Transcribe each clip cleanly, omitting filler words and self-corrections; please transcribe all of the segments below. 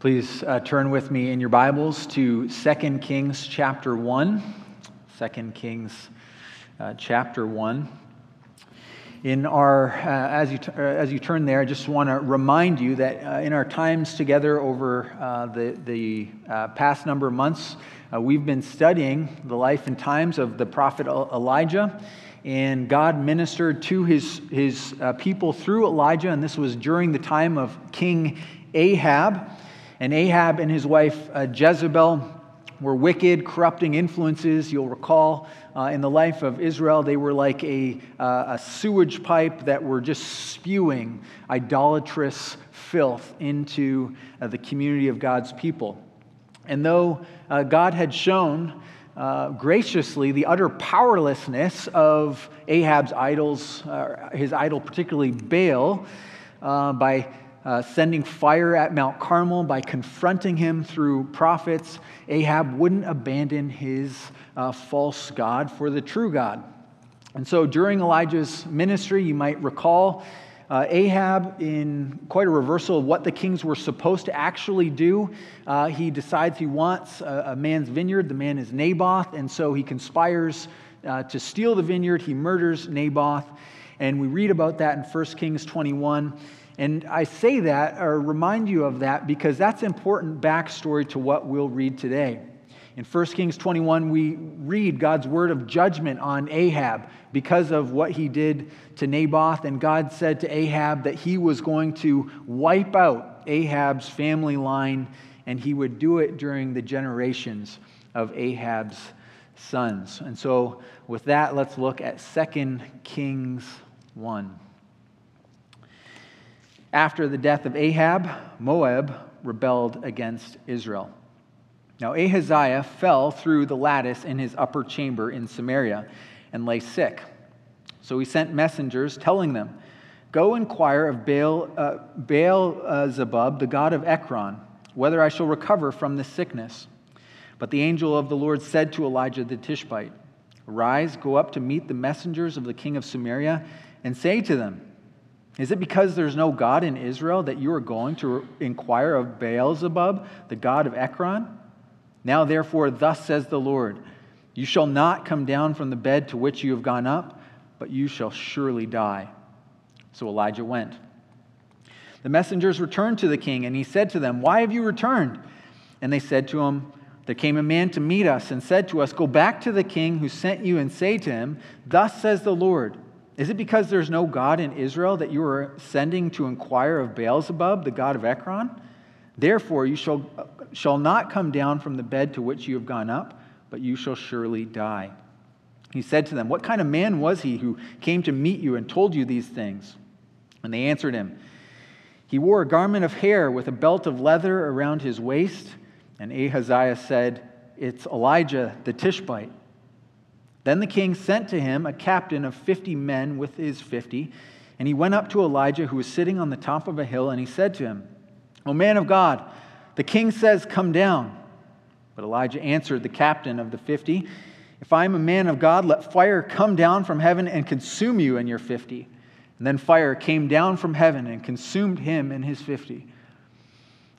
Please turn with me in your Bibles to 2 Kings chapter 1. 2 Kings chapter 1. In our as you turn there, I just want to remind you that in our times together over the past number of months, we've been studying the life and times of the prophet Elijah. And God ministered to his people through Elijah, and this was during the time of King Ahab. And Ahab and his wife Jezebel were wicked, corrupting influences. You'll recall in the life of Israel, they were like a sewage pipe that were just spewing idolatrous filth into the community of God's people. And though God had shown graciously the utter powerlessness of Ahab's idols, his idol particularly Baal, by sending fire at Mount Carmel, by confronting him through prophets, Ahab wouldn't abandon his false god for the true God. And so during Elijah's ministry, you might recall, Ahab, in quite a reversal of what the kings were supposed to actually do, he decides he wants a man's vineyard. The man is Naboth, and so he conspires to steal the vineyard. He murders Naboth, and we read about that in 1 Kings 21. And I say that, or remind you of that, because that's important backstory to what we'll read today. In 1 Kings 21, we read God's word of judgment on Ahab because of what he did to Naboth. And God said to Ahab that he was going to wipe out Ahab's family line, and he would do it during the generations of Ahab's sons. And so with that, let's look at 2 Kings 1. After the death of Ahab, Moab rebelled against Israel. Now Ahaziah fell through the lattice in his upper chamber in Samaria and lay sick. So he sent messengers telling them, "Go inquire of Baal-zebub, the god of Ekron, whether I shall recover from this sickness." But the angel of the Lord said to Elijah the Tishbite, "Arise, go up to meet the messengers of the king of Samaria, and say to them, 'Is it because there's no God in Israel that you are going to inquire of Beelzebub, the god of Ekron? Now therefore, thus says the Lord, you shall not come down from the bed to which you have gone up, but you shall surely die.'" So Elijah went. The messengers returned to the king, and he said to them, "Why have you returned?" And they said to him, "There came a man to meet us and said to us, 'Go back to the king who sent you and say to him, thus says the Lord, is it because there's no God in Israel that you are sending to inquire of Beelzebub, the god of Ekron? Therefore you shall not come down from the bed to which you have gone up, but you shall surely die.'" He said to them, "What kind of man was he who came to meet you and told you these things?" And they answered him, "He wore a garment of hair with a belt of leather around his waist." And Ahaziah said, "It's Elijah the Tishbite." Then the king sent to him a captain of 50 men with his 50, and he went up to Elijah, who was sitting on the top of a hill, and he said to him, "O man of God, the king says, 'Come down.'" But Elijah answered the captain of the 50, "If I am a man of God, let fire come down from heaven and consume you and your 50. And then fire came down from heaven and consumed him and his 50.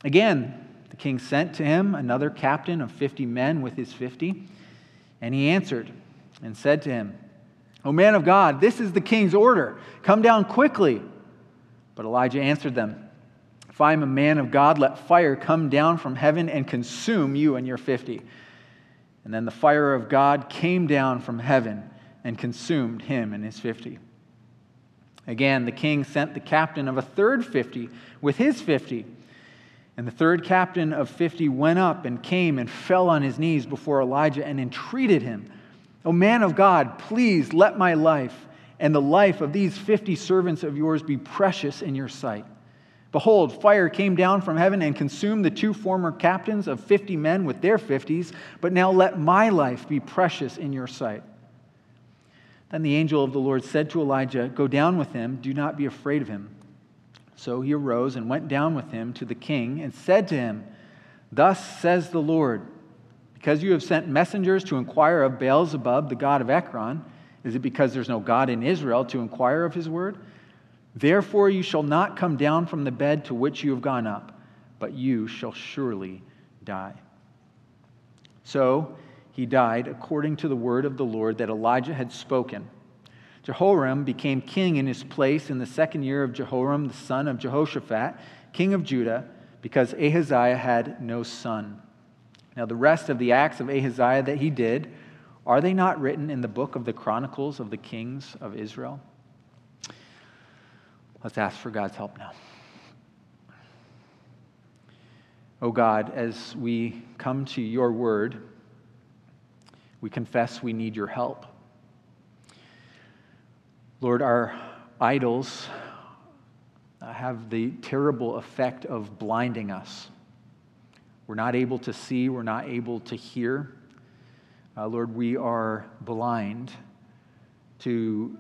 Again, the king sent to him another captain of 50 men with his 50, and he answered and said to him, "O man of God, this is the king's order. Come down quickly." But Elijah answered them, "If I am a man of God, let fire come down from heaven and consume you and your 50. And then the fire of God came down from heaven and consumed him and his 50. Again, the king sent the captain of a third 50 with his 50. And the third captain of 50 went up and came and fell on his knees before Elijah and entreated him, "O man of God, please let my life and the life of these 50 servants of yours be precious in your sight. Behold, fire came down from heaven and consumed the 2 former captains of 50 men with their 50s, but now let my life be precious in your sight." Then the angel of the Lord said to Elijah, "Go down with him, do not be afraid of him." So he arose and went down with him to the king and said to him, "Thus says the Lord, because you have sent messengers to inquire of Beelzebub, the god of Ekron, is it because there's no God in Israel to inquire of his word? Therefore you shall not come down from the bed to which you have gone up, but you shall surely die. So he died according to the word of the Lord that Elijah had spoken. Jehoram became king in his place in the second year of Jehoram, the son of Jehoshaphat, king of Judah, because Ahaziah had no son. Now the rest of the acts of Ahaziah that he did, are they not written in the book of the Chronicles of the Kings of Israel? Let's ask for God's help now. Oh God, as we come to your word, we confess we need your help. Lord, our idols have the terrible effect of blinding us. We're not able to see, we're not able to hear. Lord, we are blind to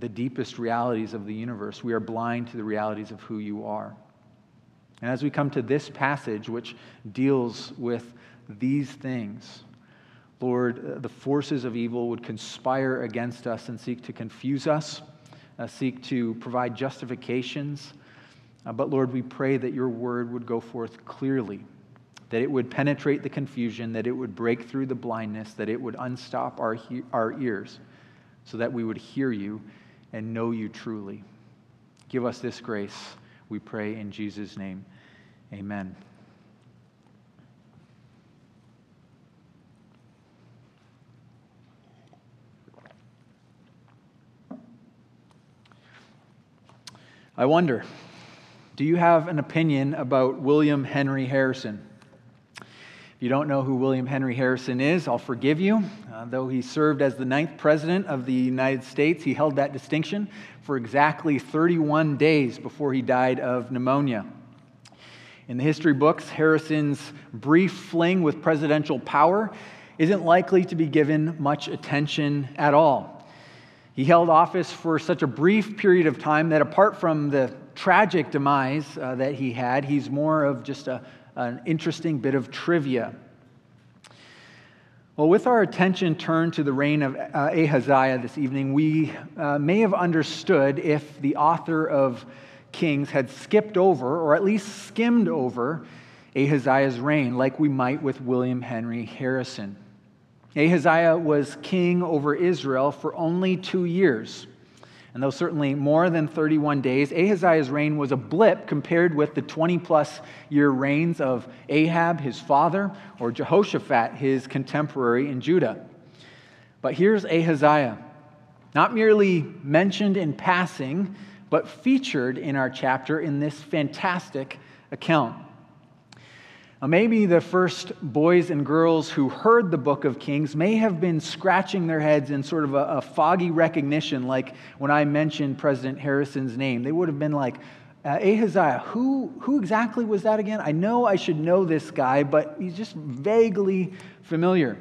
the deepest realities of the universe. We are blind to the realities of who you are. And as we come to this passage, which deals with these things, Lord, the forces of evil would conspire against us and seek to confuse us, seek to provide justifications. But Lord, we pray that your word would go forth clearly, that it would penetrate the confusion, that it would break through the blindness, that it would unstop our ears so that we would hear you and know you truly. Give us this grace, we pray in Jesus' name. Amen. I wonder, do you have an opinion about William Henry Harrison? If you don't know who William Henry Harrison is, I'll forgive you. Though he served as the 9th president of the United States, he held that distinction for exactly 31 days before he died of pneumonia. In the history books, Harrison's brief fling with presidential power isn't likely to be given much attention at all. He held office for such a brief period of time that apart from the tragic demise that he had, he's more of just an interesting bit of trivia. Well, with our attention turned to the reign of Ahaziah this evening, we may have understood if the author of Kings had skipped over, or at least skimmed over, Ahaziah's reign, like we might with William Henry Harrison. Ahaziah was king over Israel for only 2 years. And though certainly more than 31 days, Ahaziah's reign was a blip compared with the 20-plus year reigns of Ahab, his father, or Jehoshaphat, his contemporary in Judah. But here's Ahaziah, not merely mentioned in passing, but featured in our chapter in this fantastic account. Now, maybe the first boys and girls who heard the book of Kings may have been scratching their heads in sort of a foggy recognition, like when I mentioned President Harrison's name. They would have been like, Ahaziah, who exactly was that again? I know I should know this guy, but he's just vaguely familiar.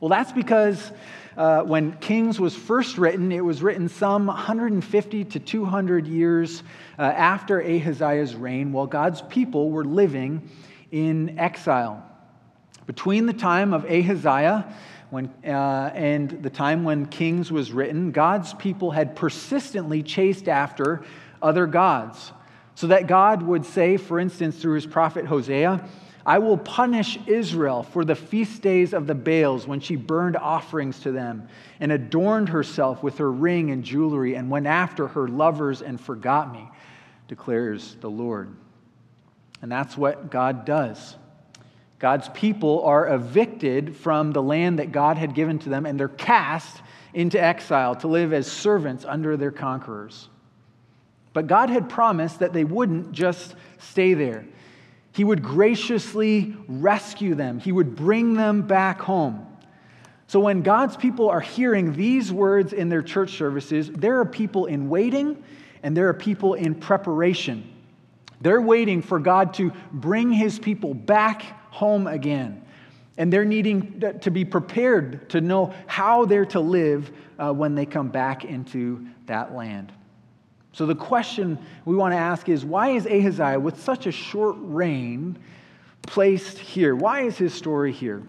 Well, that's because when Kings was first written, it was written some 150 to 200 years after Ahaziah's reign, while God's people were living in exile. Between the time of Ahaziah and the time when Kings was written, God's people had persistently chased after other gods, so that God would say, for instance, through his prophet Hosea, I will punish Israel for the feast days of the Baals when she burned offerings to them and adorned herself with her ring and jewelry and went after her lovers and forgot me, declares the Lord. And that's what God does. God's people are evicted from the land that God had given to them, and they're cast into exile to live as servants under their conquerors. But God had promised that they wouldn't just stay there. He would graciously rescue them. He would bring them back home. So when God's people are hearing these words in their church services, there are people in waiting and there are people in preparation. They're waiting for God to bring his people back home again. And they're needing to be prepared to know how they're to live when they come back into that land. So the question we want to ask is, why is Ahaziah, with such a short reign, placed here? Why is his story here?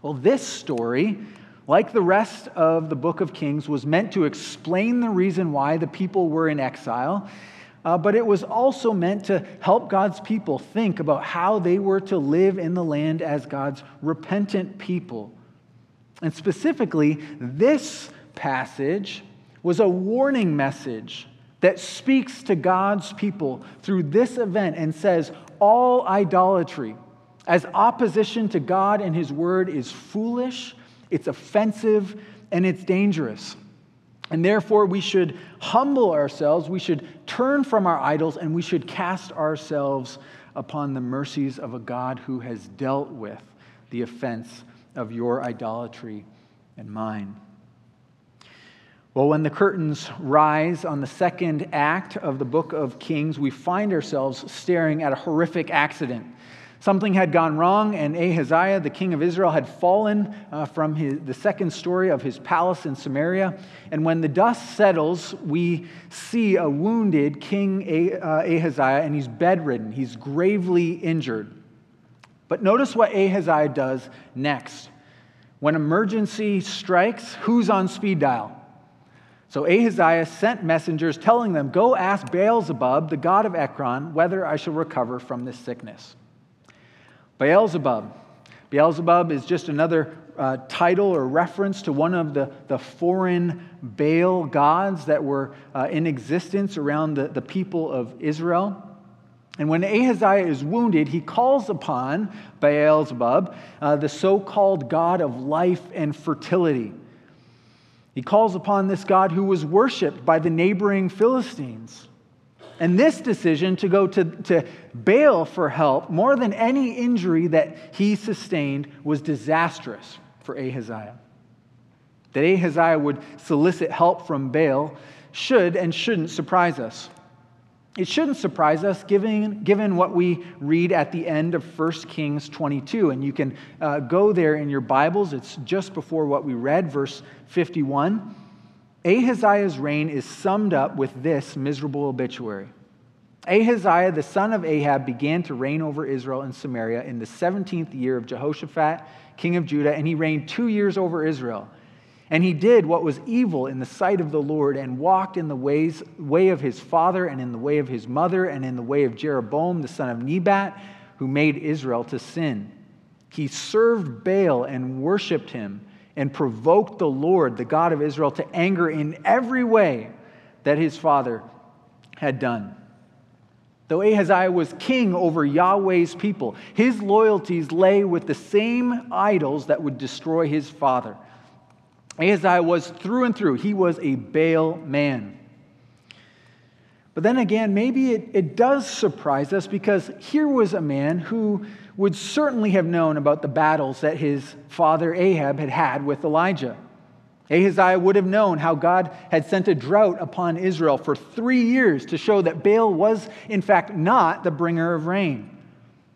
Well, this story, like the rest of the book of Kings, was meant to explain the reason why the people were in exile. but it was also meant to help God's people think about how they were to live in the land as God's repentant people. And specifically, this passage was a warning message that speaks to God's people through this event and says, all idolatry as opposition to God and His Word is foolish, it's offensive, and it's dangerous. And therefore, we should humble ourselves, we should turn from our idols, and we should cast ourselves upon the mercies of a God who has dealt with the offense of your idolatry and mine. Well, when the curtains rise on the second act of the book of Kings, we find ourselves staring at a horrific accident. Something had gone wrong, and Ahaziah, the king of Israel, had fallen from the second story of his palace in Samaria. And when the dust settles, we see a wounded King Ahaziah, and he's bedridden. He's gravely injured. But notice what Ahaziah does next. When emergency strikes, who's on speed dial? So Ahaziah sent messengers telling them, go ask Beelzebub, the god of Ekron, whether I shall recover from this sickness. Beelzebub. Beelzebub is just another title or reference to one of the foreign Baal gods that were in existence around the people of Israel. And when Ahaziah is wounded, he calls upon Beelzebub, the so-called god of life and fertility. He calls upon this god who was worshipped by the neighboring Philistines. And this decision to go to Baal for help, more than any injury that he sustained, was disastrous for Ahaziah. That Ahaziah would solicit help from Baal should and shouldn't surprise us. It shouldn't surprise us given what we read at the end of 1 Kings 22. And you can go there in your Bibles. It's just before what we read, verse 51. Ahaziah's reign is summed up with this miserable obituary. Ahaziah, the son of Ahab, began to reign over Israel and Samaria in the 17th year of Jehoshaphat, king of Judah, and he reigned 2 years over Israel. And he did what was evil in the sight of the Lord and walked in the way of his father and in the way of his mother and in the way of Jeroboam, the son of Nebat, who made Israel to sin. He served Baal and worshipped him, and provoked the Lord, the God of Israel, to anger in every way that his father had done. Though Ahaziah was king over Yahweh's people, his loyalties lay with the same idols that would destroy his father. Ahaziah was through and through. He was a Baal man. But then again, maybe it does surprise us, because here was a man who would certainly have known about the battles that his father Ahab had had with Elijah. Ahaziah would have known how God had sent a drought upon Israel for 3 years to show that Baal was, in fact, not the bringer of rain.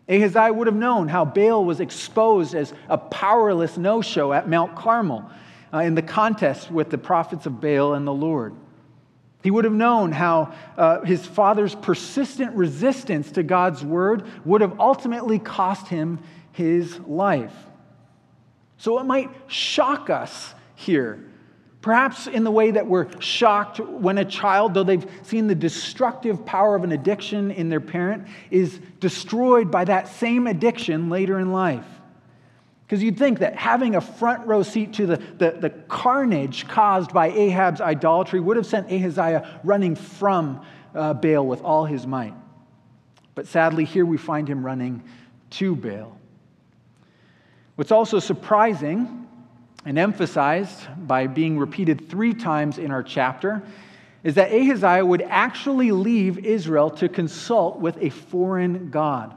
Ahaziah would have known how Baal was exposed as a powerless no-show at Mount Carmel in the contest with the prophets of Baal and the Lord. He would have known how his father's persistent resistance to God's word would have ultimately cost him his life. So it might shock us here, perhaps in the way that we're shocked when a child, though they've seen the destructive power of an addiction in their parent, is destroyed by that same addiction later in life. Because you'd think that having a front row seat to the carnage caused by Ahab's idolatry would have sent Ahaziah running from Baal with all his might. But sadly, here we find him running to Baal. What's also surprising and emphasized by being repeated 3 times in our chapter is that Ahaziah would actually leave Israel to consult with a foreign god.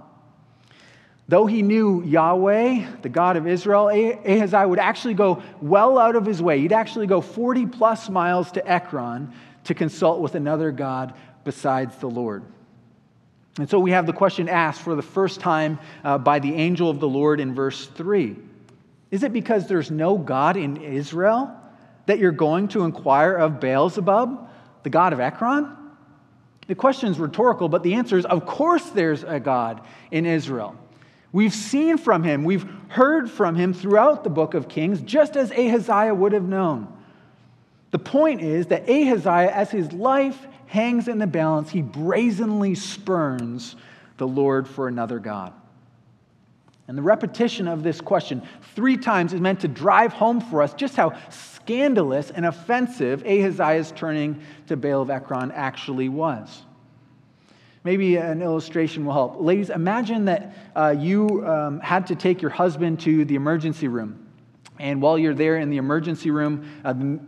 Though he knew Yahweh, the God of Israel, Ahaziah would actually go well out of his way. He'd actually go 40-plus miles to Ekron to consult with another god besides the Lord. And so we have the question asked for the first time by the angel of the Lord in verse 3. Is it because there's no God in Israel that you're going to inquire of Beelzebub, the god of Ekron? The question's rhetorical, but the answer is, of course there's a God in Israel. We've seen from him, we've heard from him throughout the book of Kings, just as Ahaziah would have known. The point is that Ahaziah, as his life hangs in the balance. He brazenly spurns the Lord for another God. And the repetition of this question 3 times is meant to drive home for us just how scandalous and offensive Ahaziah's turning to Baal of Ekron actually was. Maybe an illustration will help. Ladies, imagine that you had to take your husband to the emergency room. And while you're there in the emergency room,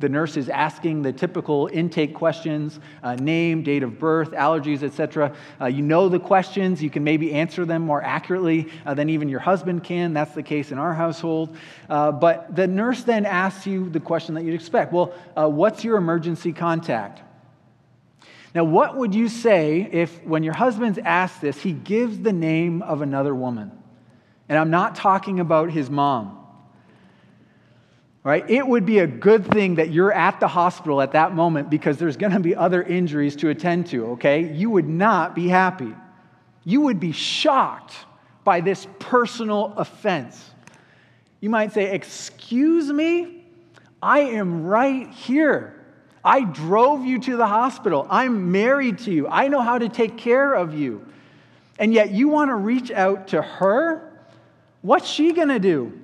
the nurse is asking the typical intake questions, name, date of birth, allergies, etc. You know the questions. You can maybe answer them more accurately than even your husband can. That's the case in our household. But the nurse then asks you the question that you'd expect. Well, what's your emergency contact? Now, what would you say if, when your husband's asked this, he gives the name of another woman? And I'm not talking about his mom. Right? It would be a good thing that you're at the hospital at that moment because there's going to be other injuries to attend to, okay? You would not be happy. You would be shocked by this personal offense. You might say, "Excuse me? I am right here. I drove you to the hospital. I'm married to you. I know how to take care of you. And yet you want to reach out to her? What's she going to do?"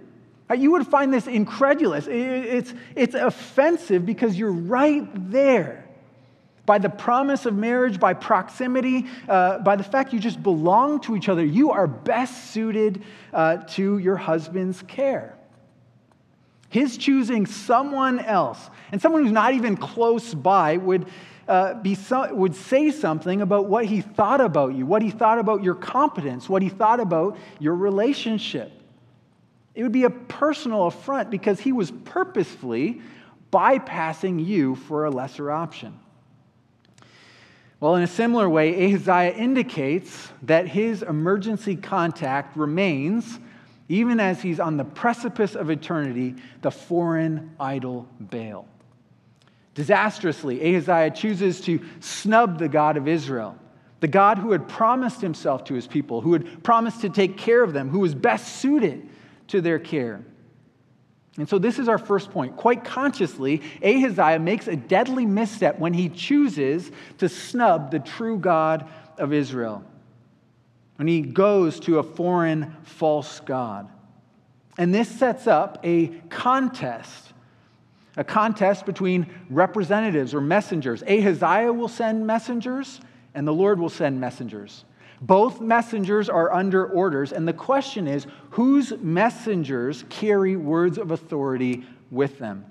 You would find this incredulous. It's offensive because you're right there. By the promise of marriage, by proximity, by the fact you just belong to each other, you are best suited to your husband's care. His choosing someone else, and someone who's not even close by, would say something about what he thought about you, what he thought about your competence, what he thought about your relationship. It would be a personal affront because he was purposefully bypassing you for a lesser option. Well, in a similar way, Ahaziah indicates that his emergency contact remains, even as he's on the precipice of eternity, the foreign idol Baal. Disastrously, Ahaziah chooses to snub the God of Israel, the God who had promised himself to his people, who had promised to take care of them, who was best suited to their care. And so this is our first point. Quite consciously, Ahaziah makes a deadly misstep when he chooses to snub the true God of Israel, when he goes to a foreign false god. And this sets up a contest between representatives or messengers. Ahaziah will send messengers, and the Lord will send messengers. Both messengers are under orders, and the question is, whose messengers carry words of authority with them?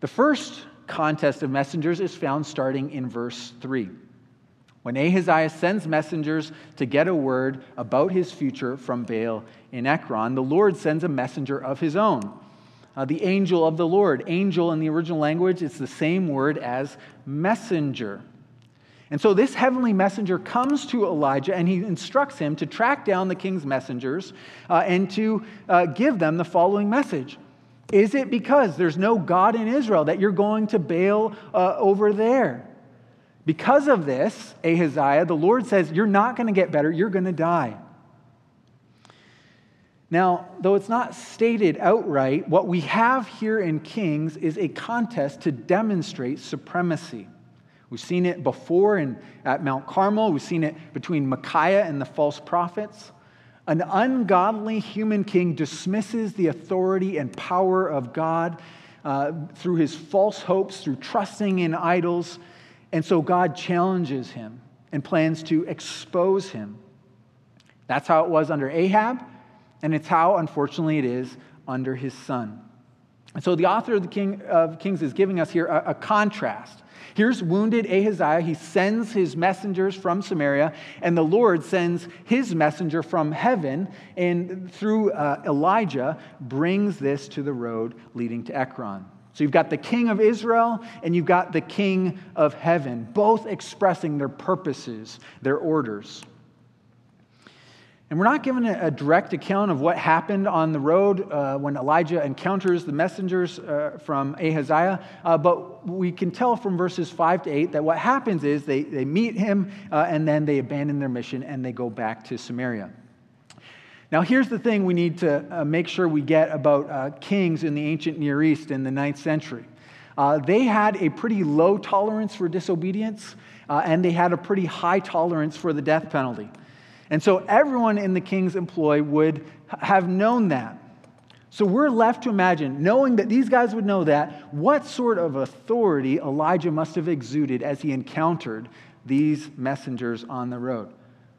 The first contest of messengers is found starting in verse 3, when Ahaziah sends messengers to get a word about his future from Baal in Ekron. The Lord sends a messenger of his own, the angel of the Lord. Angel in the original language, it's the same word as messenger. And so this heavenly messenger comes to Elijah, and he instructs him to track down the king's messengers and to give them the following message. Is it because there's no God in Israel that you're going to Baal over there? Because of this, Ahaziah, the Lord says, you're not going to get better, you're going to die. Now, though it's not stated outright, what we have here in Kings is a contest to demonstrate supremacy. We've seen it before at Mount Carmel. We've seen it between Micaiah and the false prophets. An ungodly human king dismisses the authority and power of God through his false hopes, through trusting in idols. And so God challenges him and plans to expose him. That's how it was under Ahab, and it's how, unfortunately, it is under his son. And so the author of the Kings is giving us here a contrast. Here's wounded Ahaziah. He sends his messengers from Samaria, and the Lord sends his messenger from heaven, and through Elijah brings this to the road leading to Ekron. So you've got the king of Israel, and you've got the king of heaven, both expressing their purposes, their orders. And we're not given a direct account of what happened on the road when Elijah encounters the messengers from Ahaziah, but we can tell from verses 5 to 8 that what happens is they meet him, and then they abandon their mission, and they go back to Samaria. Now, here's the thing we need to make sure we get about kings in the ancient Near East in the 9th century. They had a pretty low tolerance for disobedience, and they had a pretty high tolerance for the death penalty. And so everyone in the king's employ would have known that. So we're left to imagine, knowing that these guys would know that, what sort of authority Elijah must have exuded as he encountered these messengers on the road.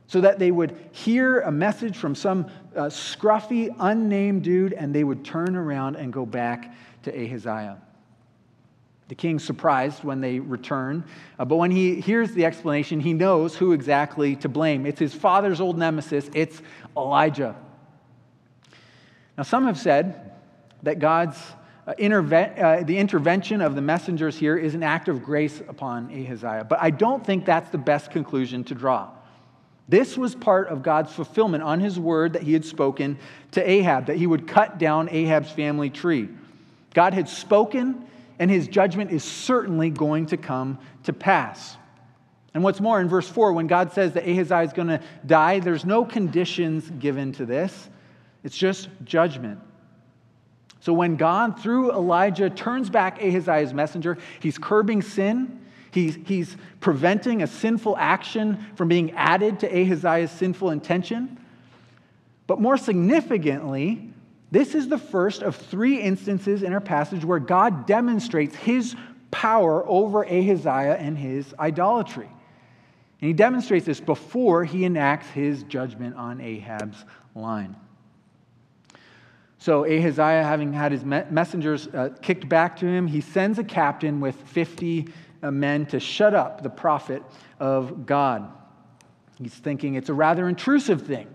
So that they would hear a message from some scruffy, unnamed dude, and they would turn around and go back to Ahaziah. The king's surprised when they return, but when he hears the explanation, he knows who exactly to blame. It's his father's old nemesis, it's Elijah. Now, some have said that God's the intervention of the messengers here is an act of grace upon Ahaziah, but I don't think that's the best conclusion to draw. This was part of God's fulfillment on his word that he had spoken to Ahab, that he would cut down Ahab's family tree. God had spoken, and his judgment is certainly going to come to pass. And what's more, in verse 4, when God says that Ahaziah is going to die, there's no conditions given to this. It's just judgment. So when God, through Elijah, turns back Ahaziah's messenger, he's curbing sin. He's preventing a sinful action from being added to Ahaziah's sinful intention. But more significantly, this is the first of three instances in our passage where God demonstrates his power over Ahaziah and his idolatry. And he demonstrates this before he enacts his judgment on Ahab's line. So Ahaziah, having had his messengers kicked back to him, he sends a captain with 50 men to shut up the prophet of God. He's thinking it's a rather intrusive thing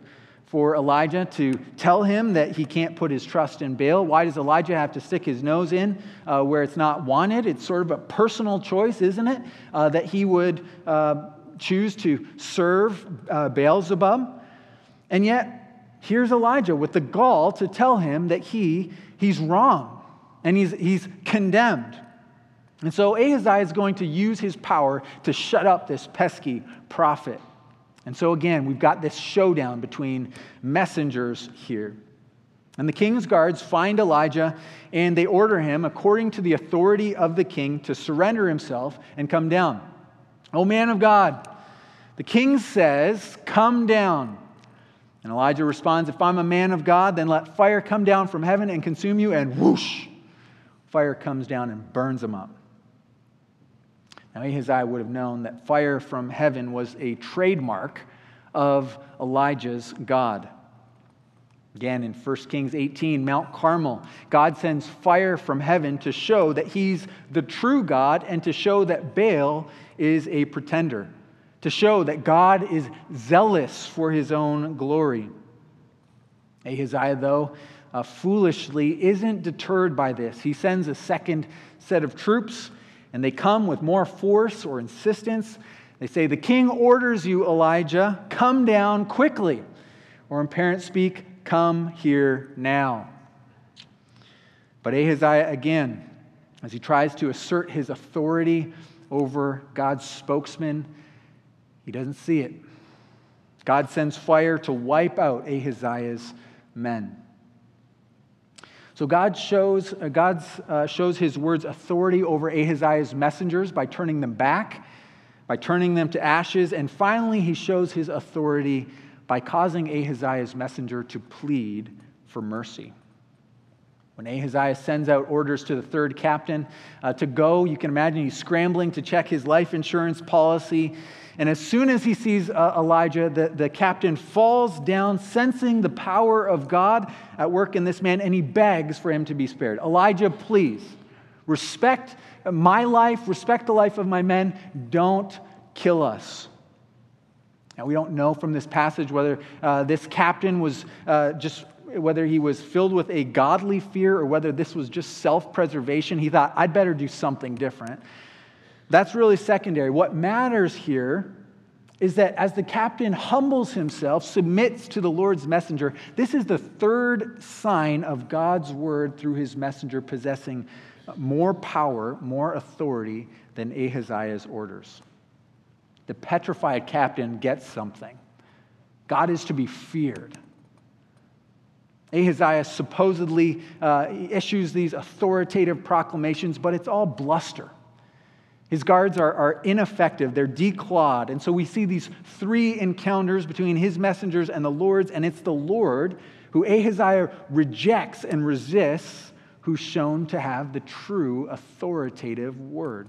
for Elijah to tell him that he can't put his trust in Baal. Why does Elijah have to stick his nose in where it's not wanted? It's sort of a personal choice, isn't it? That he would choose to serve Beelzebub. And yet, here's Elijah with the gall to tell him that he's wrong and he's condemned. And so Ahaziah is going to use his power to shut up this pesky prophet. And so again, we've got this showdown between messengers here. And the king's guards find Elijah, and they order him, according to the authority of the king, to surrender himself and come down. "O man of God," the king says, "come down." And Elijah responds, "If I'm a man of God, then let fire come down from heaven and consume you," and whoosh, fire comes down and burns him up. Now, Ahaziah would have known that fire from heaven was a trademark of Elijah's God. Again, in 1 Kings 18, Mount Carmel, God sends fire from heaven to show that he's the true God and to show that Baal is a pretender, to show that God is zealous for his own glory. Ahaziah, though, foolishly isn't deterred by this. He sends a second set of troops, and they come with more force or insistence. They say, "The king orders you, Elijah, come down quickly." Or in parent speak, "Come here now." But Ahaziah, again, as he tries to assert his authority over God's spokesman, he doesn't see it. God sends fire to wipe out Ahaziah's men. So God shows his word's authority over Ahaziah's messengers by turning them back, by turning them to ashes, and finally he shows his authority by causing Ahaziah's messenger to plead for mercy. When Ahaziah sends out orders to the third captain to go, you can imagine he's scrambling to check his life insurance policy. And as soon as he sees Elijah, the captain falls down, sensing the power of God at work in this man, and he begs for him to be spared. "Elijah, please, respect my life, respect the life of my men. Don't kill us." Now, we don't know from this passage whether this captain was whether he was filled with a godly fear or whether this was just self-preservation. He thought, "I'd better do something different." That's really secondary. What matters here is that as the captain humbles himself, submits to the Lord's messenger, this is the third sign of God's word through his messenger possessing more power, more authority than Ahaziah's orders. The petrified captain gets something. God is to be feared. Ahaziah supposedly issues these authoritative proclamations, but it's all bluster. His guards are ineffective. They're declawed. And so we see these three encounters between his messengers and the Lord's, and it's the Lord who Ahaziah rejects and resists, who's shown to have the true authoritative word.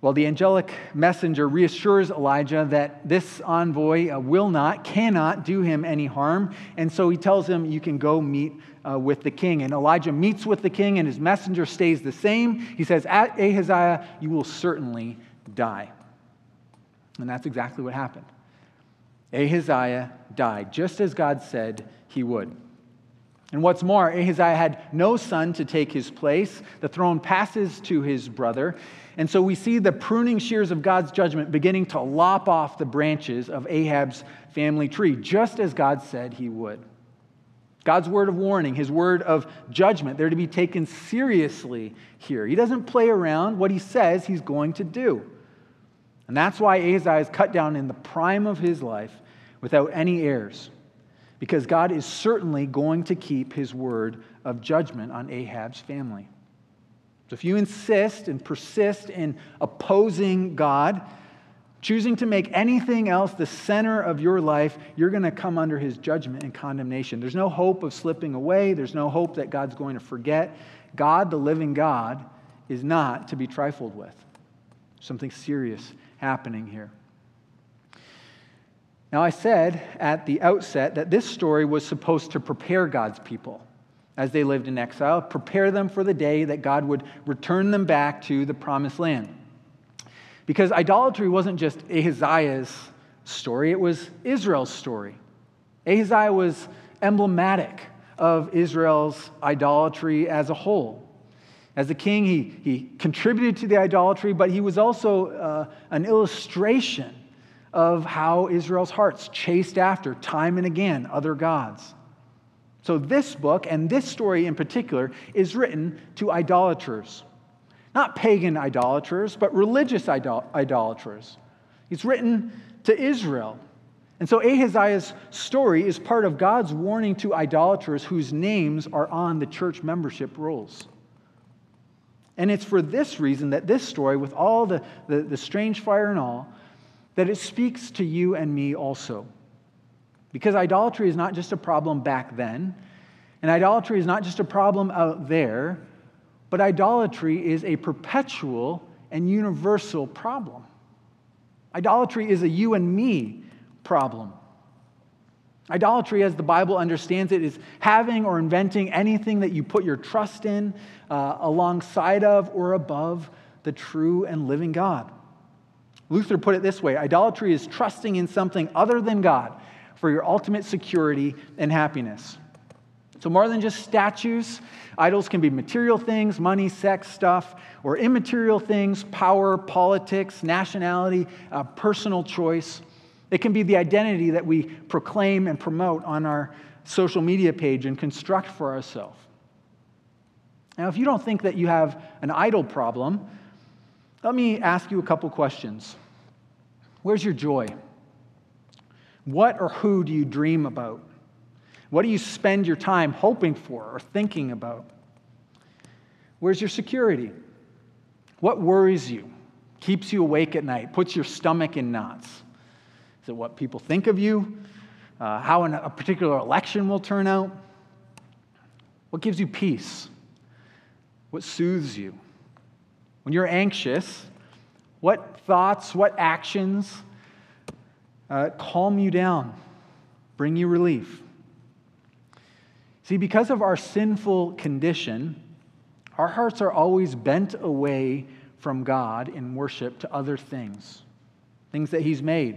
Well, the angelic messenger reassures Elijah that this envoy will not, cannot do him any harm. And so he tells him, you can go meet with the king. And Elijah meets with the king, and his messenger stays the same. He says, Ahaziah, you will certainly die. And that's exactly what happened. Ahaziah died, just as God said he would. And what's more, Ahaziah had no son to take his place. The throne passes to his brother. And so we see the pruning shears of God's judgment beginning to lop off the branches of Ahab's family tree, just as God said he would. God's word of warning, his word of judgment, they're to be taken seriously here. He doesn't play around. What he says he's going to do. And that's why Ahaziah is cut down in the prime of his life without any heirs, because God is certainly going to keep his word of judgment on Ahab's family. So if you insist and persist in opposing God, choosing to make anything else the center of your life, you're going to come under his judgment and condemnation. There's no hope of slipping away. There's no hope that God's going to forget. God, the living God, is not to be trifled with. Something serious happening here. Now, I said at the outset that this story was supposed to prepare God's people as they lived in exile, prepare them for the day that God would return them back to the promised land. Because idolatry wasn't just Ahaziah's story, it was Israel's story. Ahaziah was emblematic of Israel's idolatry as a whole. As a king, he contributed to the idolatry, but he was also an illustration of how Israel's hearts chased after, time and again, other gods. So this book, and this story in particular, is written to idolaters. Not pagan idolaters, but religious idolaters. It's written to Israel. And so Ahaziah's story is part of God's warning to idolaters whose names are on the church membership rolls. And it's for this reason that this story, with all the strange fire and all, that it speaks to you and me also. Because idolatry is not just a problem back then, and idolatry is not just a problem out there, but idolatry is a perpetual and universal problem. Idolatry is a you and me problem. Idolatry, as the Bible understands it, is having or inventing anything that you put your trust in alongside of or above the true and living God. Luther put it this way: idolatry is trusting in something other than God for your ultimate security and happiness. So more than just statues, idols can be material things, money, sex, stuff, or immaterial things, power, politics, nationality, personal choice. It can be the identity that we proclaim and promote on our social media page and construct for ourselves. Now, if you don't think that you have an idol problem, let me ask you a couple questions. Where's your joy? What or who do you dream about? What do you spend your time hoping for or thinking about? Where's your security? What worries you, keeps you awake at night, puts your stomach in knots? Is it what people think of you? How a particular election will turn out? What gives you peace? What soothes you? When you're anxious, what thoughts, what actions calm you down, bring you relief? See, because of our sinful condition, our hearts are always bent away from God in worship to other things that he's made.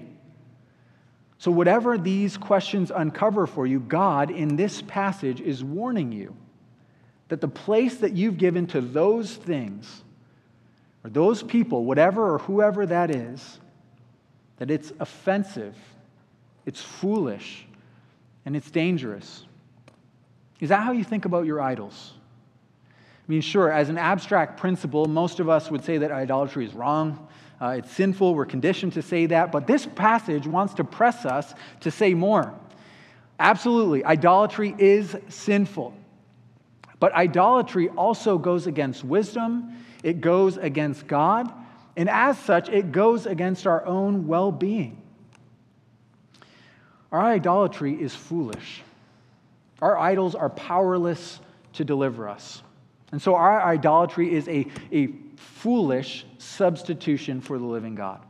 So whatever these questions uncover for you, God in this passage is warning you that the place that you've given to those things or those people, whatever or whoever that is, that it's offensive, it's foolish, and it's dangerous. Is that how you think about your idols? I mean, sure, as an abstract principle, most of us would say that idolatry is wrong, it's sinful, we're conditioned to say that, but this passage wants to press us to say more. Absolutely, idolatry is sinful. But idolatry also goes against wisdom, it goes against God, and as such, it goes against our own well-being. Our idolatry is foolish. Our idols are powerless to deliver us. And so our idolatry is a foolish substitution for the living God.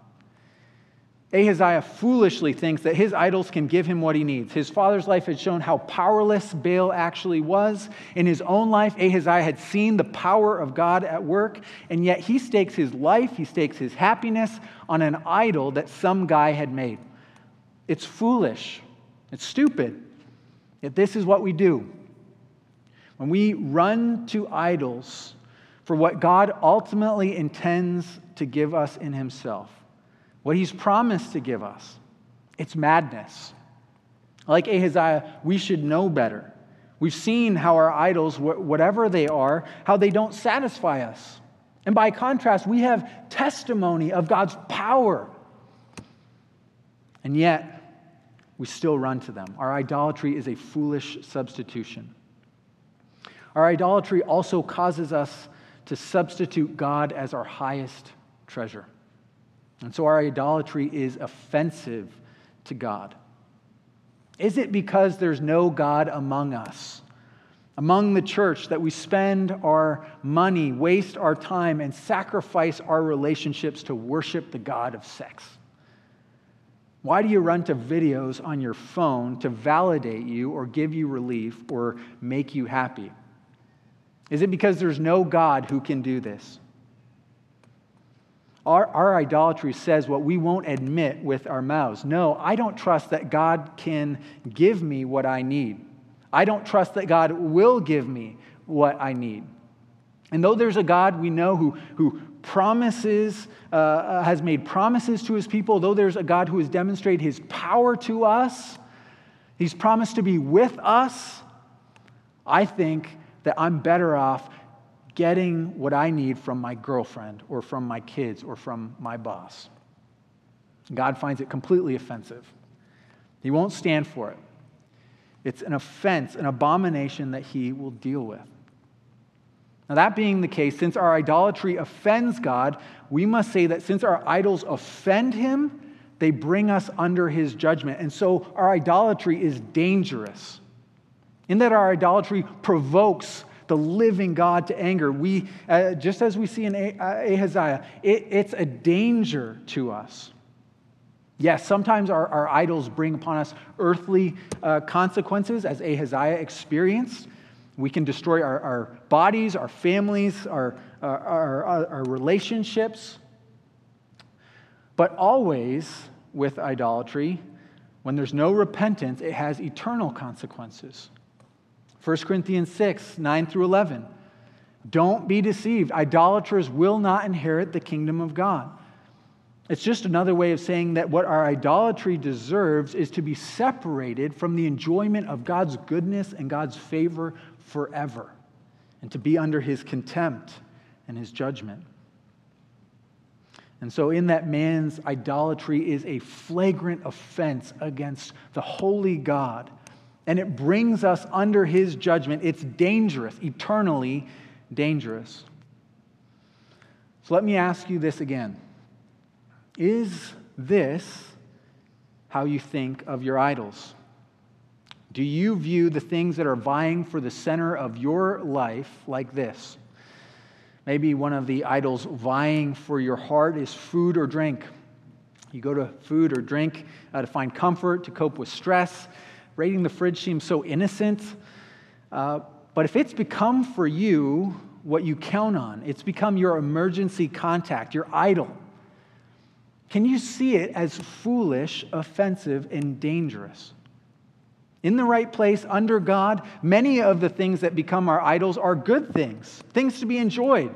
Ahaziah foolishly thinks that his idols can give him what he needs. His father's life had shown how powerless Baal actually was. In his own life, Ahaziah had seen the power of God at work, and yet he stakes his life, he stakes his happiness on an idol that some guy had made. It's foolish. It's stupid. Yet this is what we do. When we run to idols for what God ultimately intends to give us in himself, what he's promised to give us, it's madness. Like Ahaziah, we should know better. We've seen how our idols, whatever they are, how they don't satisfy us. And by contrast, we have testimony of God's power. And yet, we still run to them. Our idolatry is a foolish substitution. Our idolatry also causes us to substitute God as our highest treasure. And so our idolatry is offensive to God. Is it because there's no God among us, among the church, that we spend our money, waste our time, and sacrifice our relationships to worship the God of sex? Why do you run to videos on your phone to validate you or give you relief or make you happy? Is it because there's no God who can do this? Our idolatry says what we won't admit with our mouths. No, I don't trust that God can give me what I need. I don't trust that God will give me what I need. And though there's a God we know who promises, has made promises to his people, though there's a God who has demonstrated his power to us, he's promised to be with us, I think that I'm better off getting what I need from my girlfriend or from my kids or from my boss. God finds it completely offensive. He won't stand for it. It's an offense, an abomination that he will deal with. Now, that being the case, since our idolatry offends God, we must say that since our idols offend him, they bring us under his judgment. And so our idolatry is dangerous in that our idolatry provokes the living God to anger. We, just as we see in Ahaziah, it's a danger to us. Yes, sometimes our idols bring upon us earthly consequences, as Ahaziah experienced. We can destroy our bodies, our families, our relationships. But always with idolatry, when there's no repentance, it has eternal consequences. 1 Corinthians 6, 9 through 11. Don't be deceived. Idolaters will not inherit the kingdom of God. It's just another way of saying that what our idolatry deserves is to be separated from the enjoyment of God's goodness and God's favor forever, and to be under his contempt and his judgment. And so in that, man's idolatry is a flagrant offense against the holy God, and it brings us under his judgment. It's dangerous, eternally dangerous. So let me ask you this again. Is this how you think of your idols? Do you view the things that are vying for the center of your life like this? Maybe one of the idols vying for your heart is food or drink. You go to food or drink to find comfort, to cope with stress. Raiding the fridge seems so innocent, but if it's become for you what you count on, it's become your emergency contact, your idol, can you see it as foolish, offensive, and dangerous? In the right place, under God, many of the things that become our idols are good things, things to be enjoyed.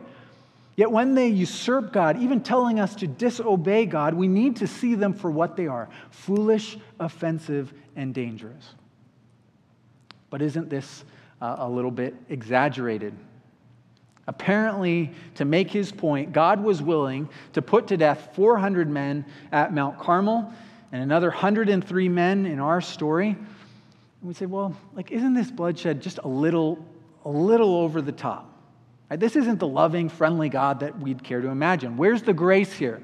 Yet when they usurp God, even telling us to disobey God, we need to see them for what they are, foolish, offensive, and dangerous. But isn't this a little bit exaggerated? Apparently, to make his point, God was willing to put to death 400 men at Mount Carmel and another 103 men in our story. And we say, well, like, isn't this bloodshed just a little over the top? Right? This isn't the loving, friendly God that we'd care to imagine. Where's the grace here?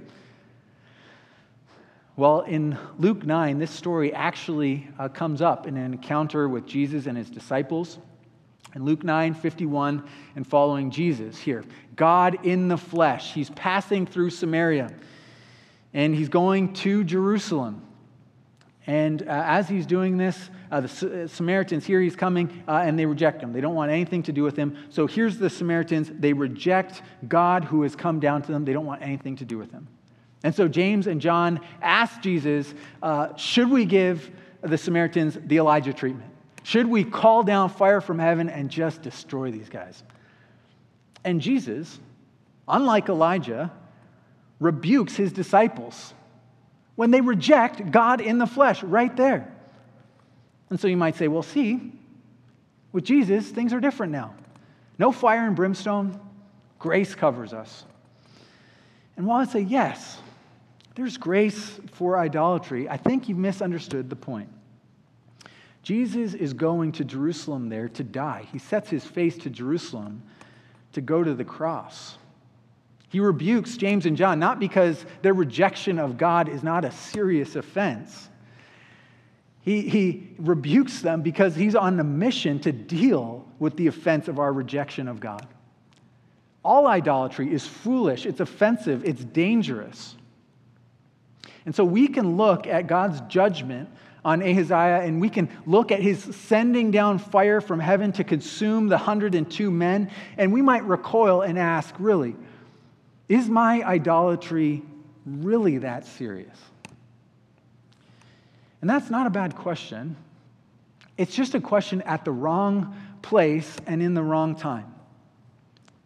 Well, in Luke 9, this story actually comes up in an encounter with Jesus and his disciples. In Luke 9:51 and following Jesus here, God in the flesh. He's passing through Samaria, and he's going to Jerusalem. And as he's doing this, the Samaritans hear he's coming, and they reject him. They don't want anything to do with him. So here's the Samaritans. They reject God who has come down to them. They don't want anything to do with him. And so James and John ask Jesus, should we give the Samaritans the Elijah treatment? Should we call down fire from heaven and just destroy these guys? And Jesus, unlike Elijah, rebukes his disciples when they reject God in the flesh right there. And so you might say, well, see, with Jesus, things are different now. No fire and brimstone, grace covers us. And while I say, yes, there's grace for idolatry, I think you've misunderstood the point. Jesus is going to Jerusalem there to die. He sets his face to Jerusalem to go to the cross. He rebukes James and John, not because their rejection of God is not a serious offense. He rebukes them because he's on a mission to deal with the offense of our rejection of God. All idolatry is foolish, it's offensive, it's dangerous. And so we can look at God's judgment on Ahaziah, and we can look at his sending down fire from heaven to consume the 102 men, and we might recoil and ask, really, is my idolatry really that serious? And that's not a bad question. It's just a question at the wrong place and in the wrong time.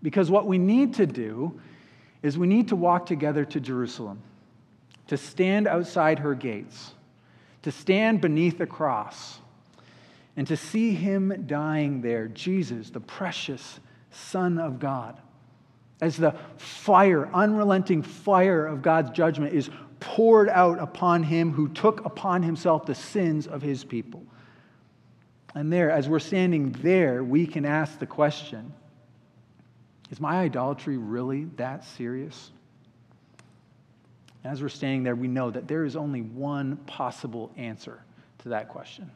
Because what we need to do is we need to walk together to Jerusalem, to stand outside her gates, to stand beneath the cross, and to see him dying there, Jesus, the precious Son of God, as the fire, unrelenting fire of God's judgment is poured out upon him who took upon himself the sins of his people. And there, as we're standing there, we can ask the question, is my idolatry really that serious? As we're standing there, we know that there is only one possible answer to that question.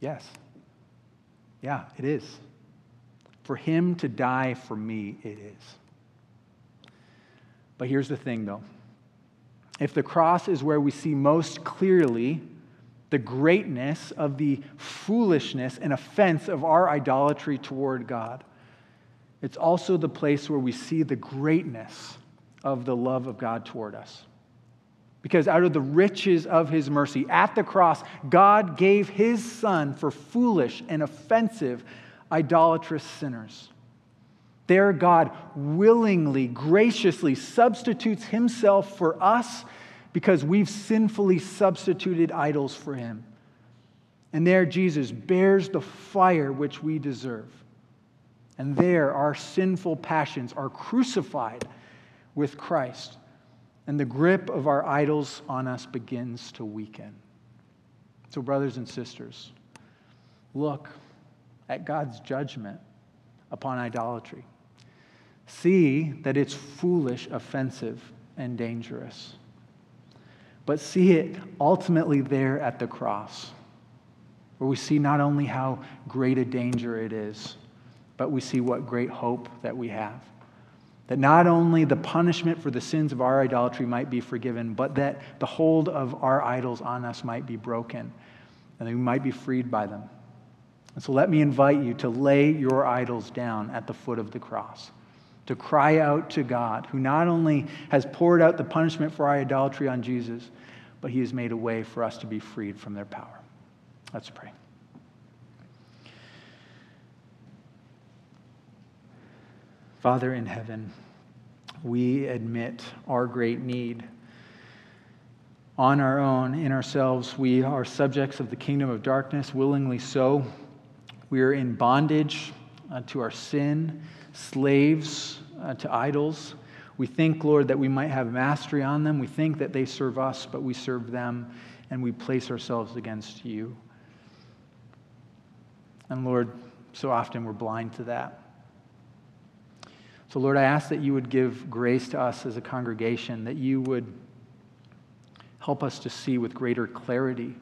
Yes. Yeah, it is. For him to die for me, it is. But here's the thing, though. If the cross is where we see most clearly the greatness of the foolishness and offense of our idolatry toward God, it's also the place where we see the greatness of the love of God toward us. Because out of the riches of his mercy, at the cross, God gave his Son for foolish and offensive, idolatrous sinners. There, God willingly, graciously substitutes himself for us because we've sinfully substituted idols for him. And there, Jesus bears the fire which we deserve. And there, our sinful passions are crucified with Christ, and the grip of our idols on us begins to weaken. So, brothers and sisters, look at God's judgment upon idolatry. See that it's foolish, offensive, and dangerous. But see it ultimately there at the cross, where we see not only how great a danger it is, but we see what great hope that we have. That not only the punishment for the sins of our idolatry might be forgiven, but that the hold of our idols on us might be broken, and that we might be freed by them. And so let me invite you to lay your idols down at the foot of the cross, to cry out to God, who not only has poured out the punishment for our idolatry on Jesus, but he has made a way for us to be freed from their power. Let's pray. Father in heaven, we admit our great need. On our own, in ourselves, we are subjects of the kingdom of darkness, willingly so. We are in bondage to our sin, slaves to idols. We think, Lord, that we might have mastery on them. We think that they serve us, but we serve them, and we place ourselves against you. And Lord, so often we're blind to that. So Lord, I ask that you would give grace to us as a congregation, that you would help us to see with greater clarity,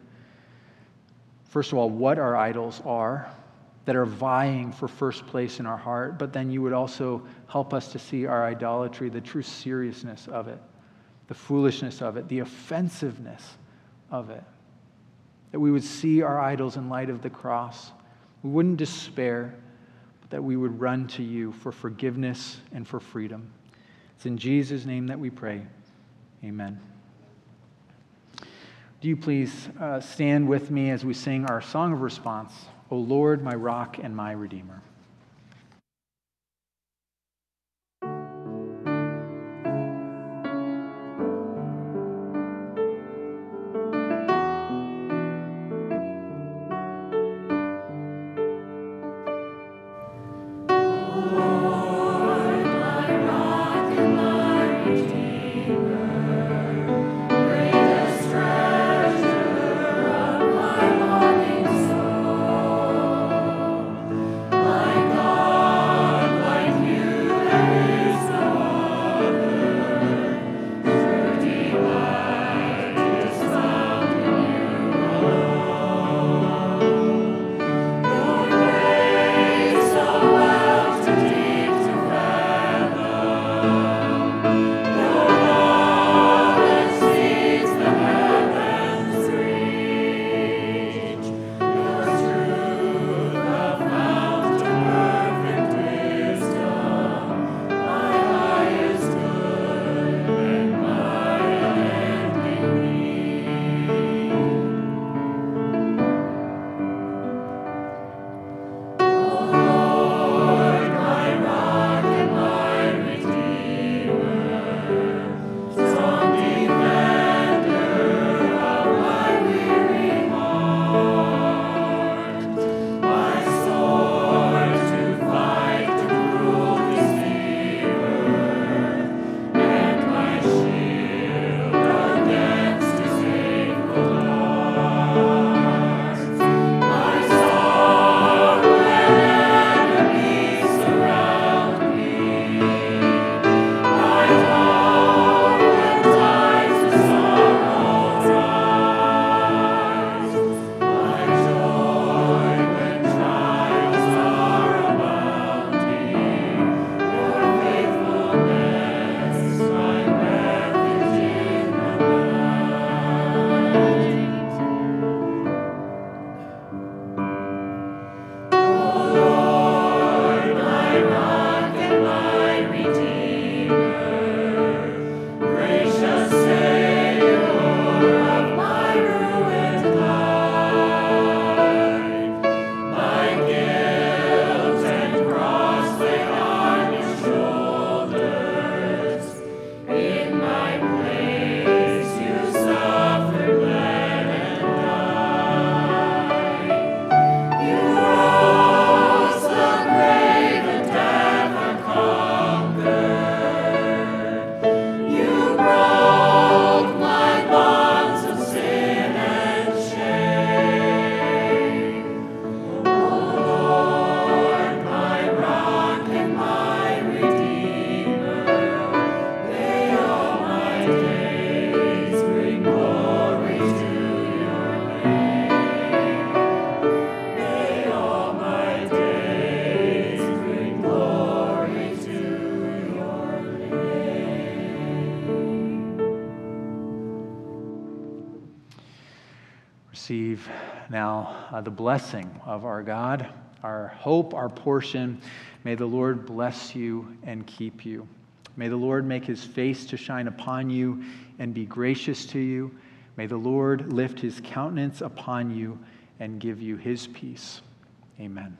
first of all, what our idols are that are vying for first place in our heart, but then you would also help us to see our idolatry, the true seriousness of it, the foolishness of it, the offensiveness of it, that we would see our idols in light of the cross. We wouldn't despair, but that we would run to you for forgiveness and for freedom. It's in Jesus' name that we pray. Amen. Do you please stand with me as we sing our song of response, O Lord, my rock and my redeemer. The blessing of our God, our hope, our portion. May the Lord bless you and keep you. May the Lord make his face to shine upon you and be gracious to you. May the Lord lift his countenance upon you and give you his peace. Amen.